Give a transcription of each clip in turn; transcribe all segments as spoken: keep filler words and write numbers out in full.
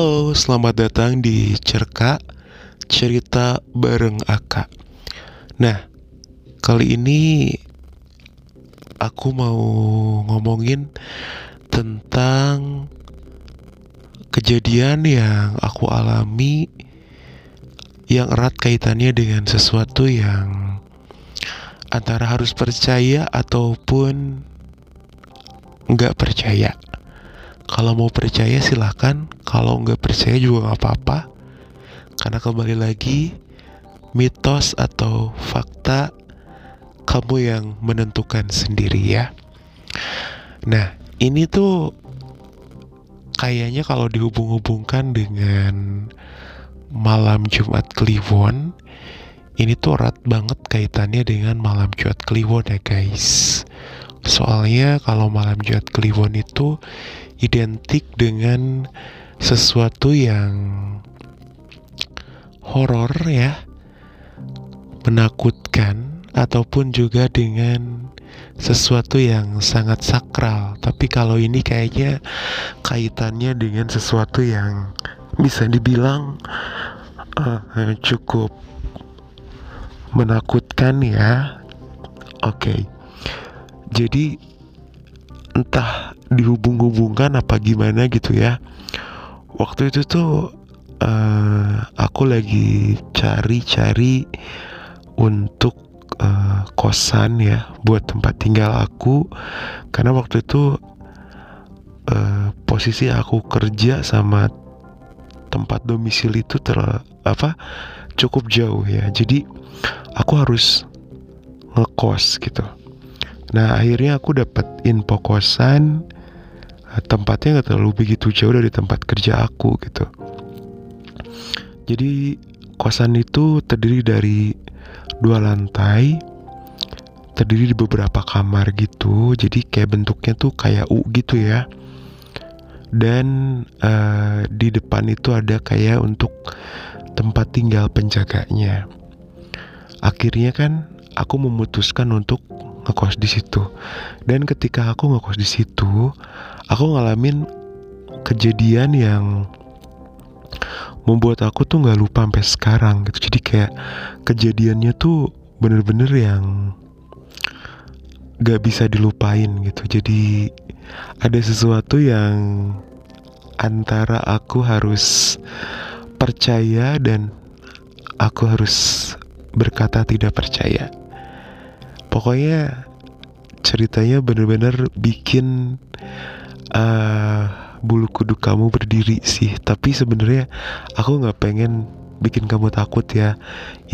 Halo, selamat datang di Cerka, cerita bareng Aka. Nah, kali ini aku mau ngomongin tentang kejadian yang aku alami yang erat kaitannya dengan sesuatu yang antara harus percaya ataupun nggak percaya. Kalau mau percaya silahkan, kalau nggak percaya juga nggak apa-apa, karena kembali lagi mitos atau fakta kamu yang menentukan sendiri ya. Nah, ini tuh kayaknya kalau dihubung-hubungkan dengan malam Jumat Kliwon, ini tuh erat banget kaitannya dengan malam Jumat Kliwon ya guys. Soalnya kalau malam Jumat Kliwon itu identik dengan sesuatu yang horor ya, menakutkan, ataupun juga dengan sesuatu yang sangat sakral. Tapi kalau ini kayaknya kaitannya dengan sesuatu yang bisa dibilang uh, cukup menakutkan ya. Oke. Jadi entah dihubung-hubungkan apa gimana gitu ya. Waktu itu tuh uh, aku lagi cari-cari untuk uh, kosan ya, buat tempat tinggal aku. Karena waktu itu uh, posisi aku kerja sama tempat domisili itu ter apa cukup jauh ya. Jadi aku harus ngekos gitu. Nah, akhirnya aku dapat info kosan, tempatnya nggak terlalu begitu jauh dari tempat kerja aku gitu. Jadi kosan itu terdiri dari dua lantai, terdiri di beberapa kamar gitu. Jadi kayak bentuknya tuh kayak U gitu ya. Dan uh, di depan itu ada kayak untuk tempat tinggal penjaganya. Akhirnya kan aku memutuskan untuk ngekos di situ. Dan ketika aku ngekos di situ, aku ngalamin kejadian yang membuat aku tuh nggak lupa sampai sekarang gitu. Jadi kayak kejadiannya tuh bener-bener yang nggak bisa dilupain gitu. Jadi ada sesuatu yang antara aku harus percaya dan aku harus berkata tidak percaya. Pokoknya ceritanya benar-benar bikin uh, bulu kuduk kamu berdiri sih. Tapi sebenarnya aku nggak pengen bikin kamu takut ya.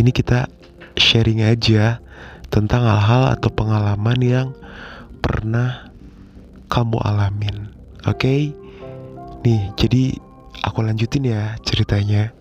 Ini kita sharing aja tentang hal-hal atau pengalaman yang pernah kamu alamin. Oke? Nih, jadi aku lanjutin ya ceritanya.